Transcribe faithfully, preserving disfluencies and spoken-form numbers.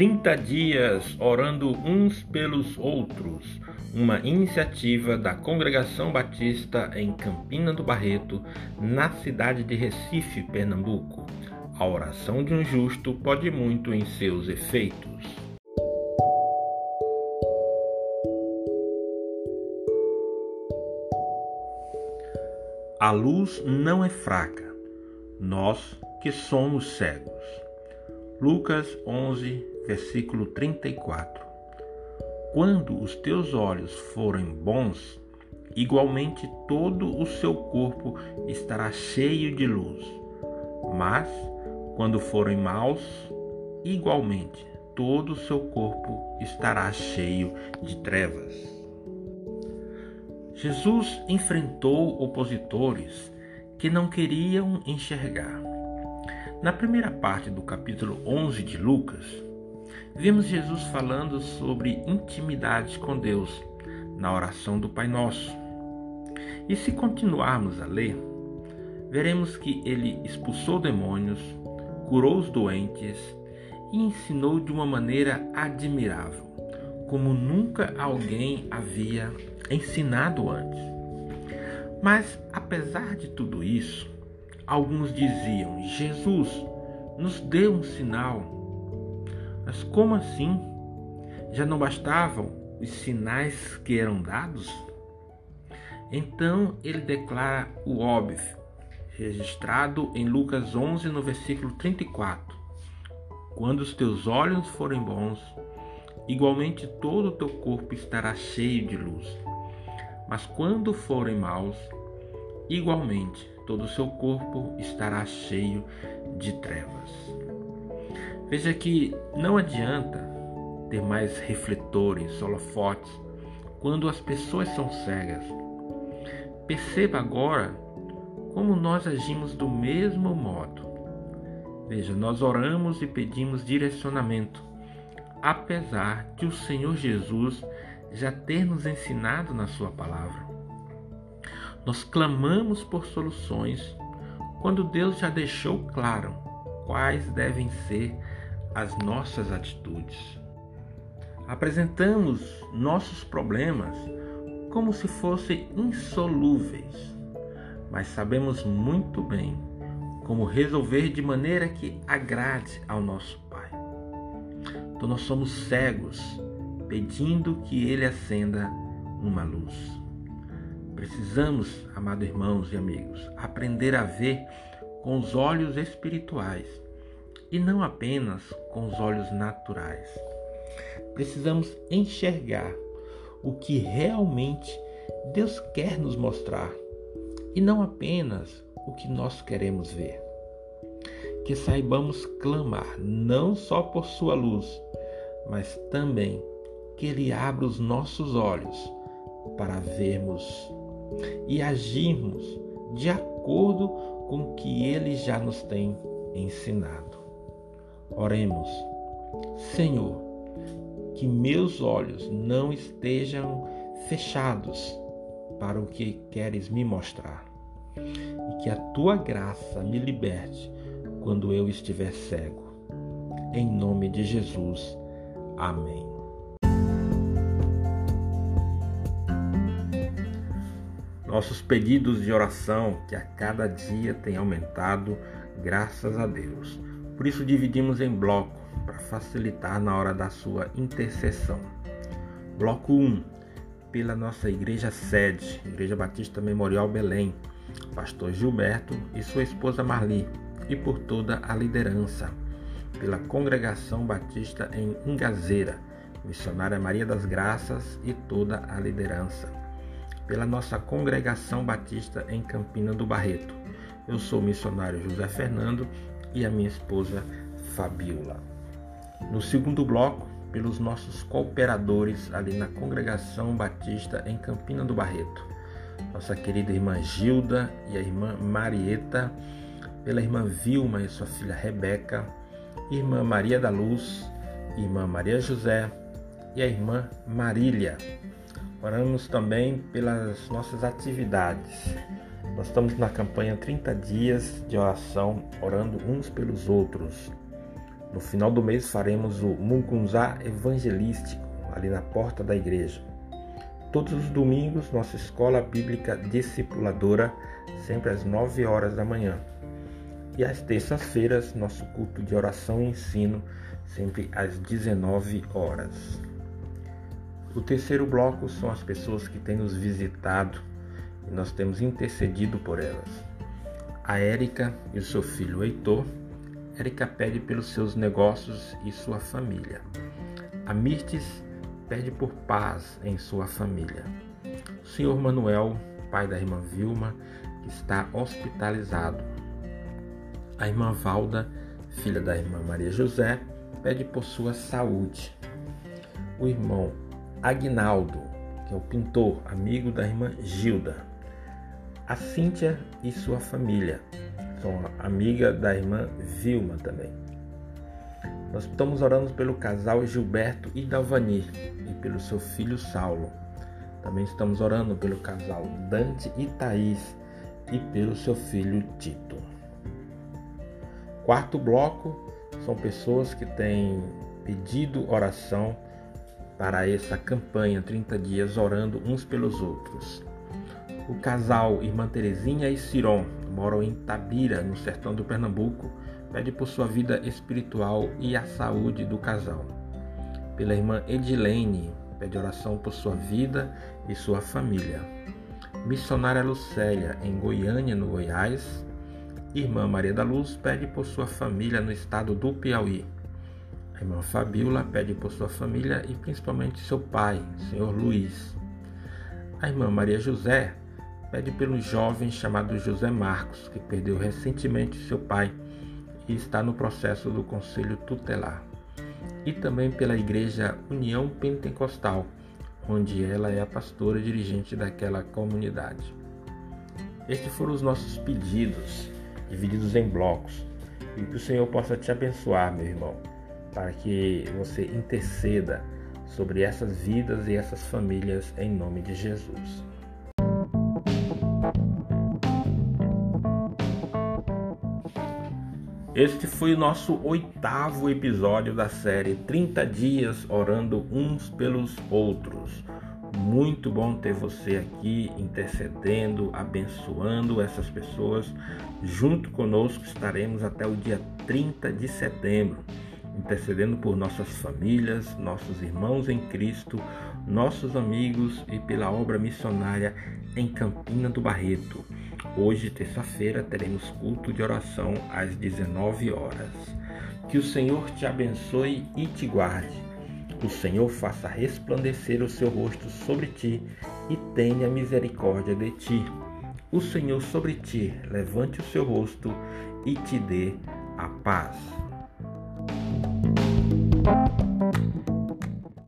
trinta dias orando uns pelos outros, uma iniciativa da Congregação Batista em Campina do Barreto, na cidade de Recife, Pernambuco. A oração de um justo pode muito em seus efeitos. A luz não é fraca, nós que somos cegos. Lucas onze, versículo trinta e quatro. Quando os teus olhos forem bons, igualmente todo o seu corpo estará cheio de luz. Mas, quando forem maus, igualmente todo o seu corpo estará cheio de trevas. Jesus enfrentou opositores que não queriam enxergar. Na primeira parte do capítulo onze de Lucas, vemos Jesus falando sobre intimidade com Deus na oração do Pai Nosso. E se continuarmos a ler, veremos que ele expulsou demônios, curou os doentes e ensinou de uma maneira admirável, como nunca alguém havia ensinado antes. Mas, apesar de tudo isso, alguns diziam: Jesus, nos dê um sinal. Mas como assim? Já não bastavam os sinais que eram dados? Então ele declara o óbvio, registrado em Lucas onze, no versículo trinta e quatro. Quando os teus olhos forem bons, igualmente todo o teu corpo estará cheio de luz. Mas quando forem maus, igualmente todo o seu corpo estará cheio de trevas. Veja que não adianta ter mais refletores, holofotes, quando as pessoas são cegas. Perceba agora como nós agimos do mesmo modo. Veja, nós oramos e pedimos direcionamento, apesar de o Senhor Jesus já ter nos ensinado na sua palavra. Nós clamamos por soluções quando Deus já deixou claro quais devem ser as nossas atitudes. Apresentamos nossos problemas como se fossem insolúveis, mas sabemos muito bem como resolver de maneira que agrade ao nosso Pai. Então nós somos cegos, pedindo que Ele acenda uma luz. Precisamos, amados irmãos e amigos, aprender a ver com os olhos espirituais e não apenas com os olhos naturais. Precisamos enxergar o que realmente Deus quer nos mostrar e não apenas o que nós queremos ver. Que saibamos clamar não só por sua luz, mas também que Ele abra os nossos olhos para vermos e agirmos de acordo com o que Ele já nos tem ensinado. Oremos: Senhor, que meus olhos não estejam fechados para o que queres me mostrar, e que a Tua graça me liberte quando eu estiver cego. Em nome de Jesus. Amém. Nossos pedidos de oração que a cada dia têm aumentado, graças a Deus. Por isso dividimos em bloco para facilitar na hora da sua intercessão. Bloco um, pela nossa igreja sede, Igreja Batista Memorial Belém, pastor Gilberto e sua esposa Marli, e por toda a liderança. Pela Congregação Batista em Ingazeira, missionária Maria das Graças e toda a liderança. Pela nossa Congregação Batista em Campina do Barreto. Eu sou o missionário José Fernando e a minha esposa Fabíola. No segundo bloco, pelos nossos cooperadores ali na Congregação Batista em Campina do Barreto. Nossa querida irmã Gilda e a irmã Marieta, pela irmã Vilma e sua filha Rebeca, irmã Maria da Luz, irmã Maria José e a irmã Marília. Oramos também pelas nossas atividades. Nós estamos na campanha trinta dias de oração, orando uns pelos outros. No final do mês faremos o Mungunza Evangelístico, ali na porta da igreja. Todos os domingos, nossa Escola Bíblica Discipuladora, sempre às nove horas da manhã. E às terças-feiras, nosso culto de oração e ensino, sempre às dezenove horas. O terceiro bloco são as pessoas que têm nos visitado e nós temos intercedido por elas. A Érica e o seu filho Heitor. Érica pede pelos seus negócios e sua família. A Mirtes pede por paz em sua família. O senhor Manuel, pai da irmã Vilma, que está hospitalizado. A irmã Valda, filha da irmã Maria José, pede por sua saúde. O irmão Agnaldo, que é o pintor, amigo da irmã Gilda. A Cíntia e sua família, são amiga da irmã Vilma também. Nós estamos orando pelo casal Gilberto e Dalvani e pelo seu filho Saulo. Também estamos orando pelo casal Dante e Thaís e pelo seu filho Tito. Quarto bloco são pessoas que têm pedido oração para essa campanha trinta dias orando uns pelos outros. O casal Irmã Terezinha e Ciron, que moram em Tabira, no sertão do Pernambuco, pede por sua vida espiritual e a saúde do casal. Pela irmã Edilene, pede oração por sua vida e sua família. Missionária Lucélia, em Goiânia, no Goiás. Irmã Maria da Luz pede por sua família no estado do Piauí. A irmã Fabíola pede por sua família e principalmente seu pai, senhor Luiz. A irmã Maria José pede pelo jovem chamado José Marcos, que perdeu recentemente seu pai e está no processo do Conselho Tutelar. E também pela Igreja União Pentecostal, onde ela é a pastora dirigente daquela comunidade. Estes foram os nossos pedidos, divididos em blocos. E que o Senhor possa te abençoar, meu irmão, para que você interceda sobre essas vidas e essas famílias em nome de Jesus. Este foi o nosso oitavo episódio da série trinta dias orando uns pelos outros. Muito bom ter você aqui intercedendo, abençoando essas pessoas. Junto conosco estaremos até o dia trinta de setembro, intercedendo por nossas famílias, nossos irmãos em Cristo, nossos amigos e pela obra missionária em Campina do Barreto. Hoje, terça-feira, teremos culto de oração às dezenove horas. Que o Senhor te abençoe e te guarde. O Senhor faça resplandecer o seu rosto sobre ti e tenha misericórdia de ti. O Senhor sobre ti levante o seu rosto e te dê a paz.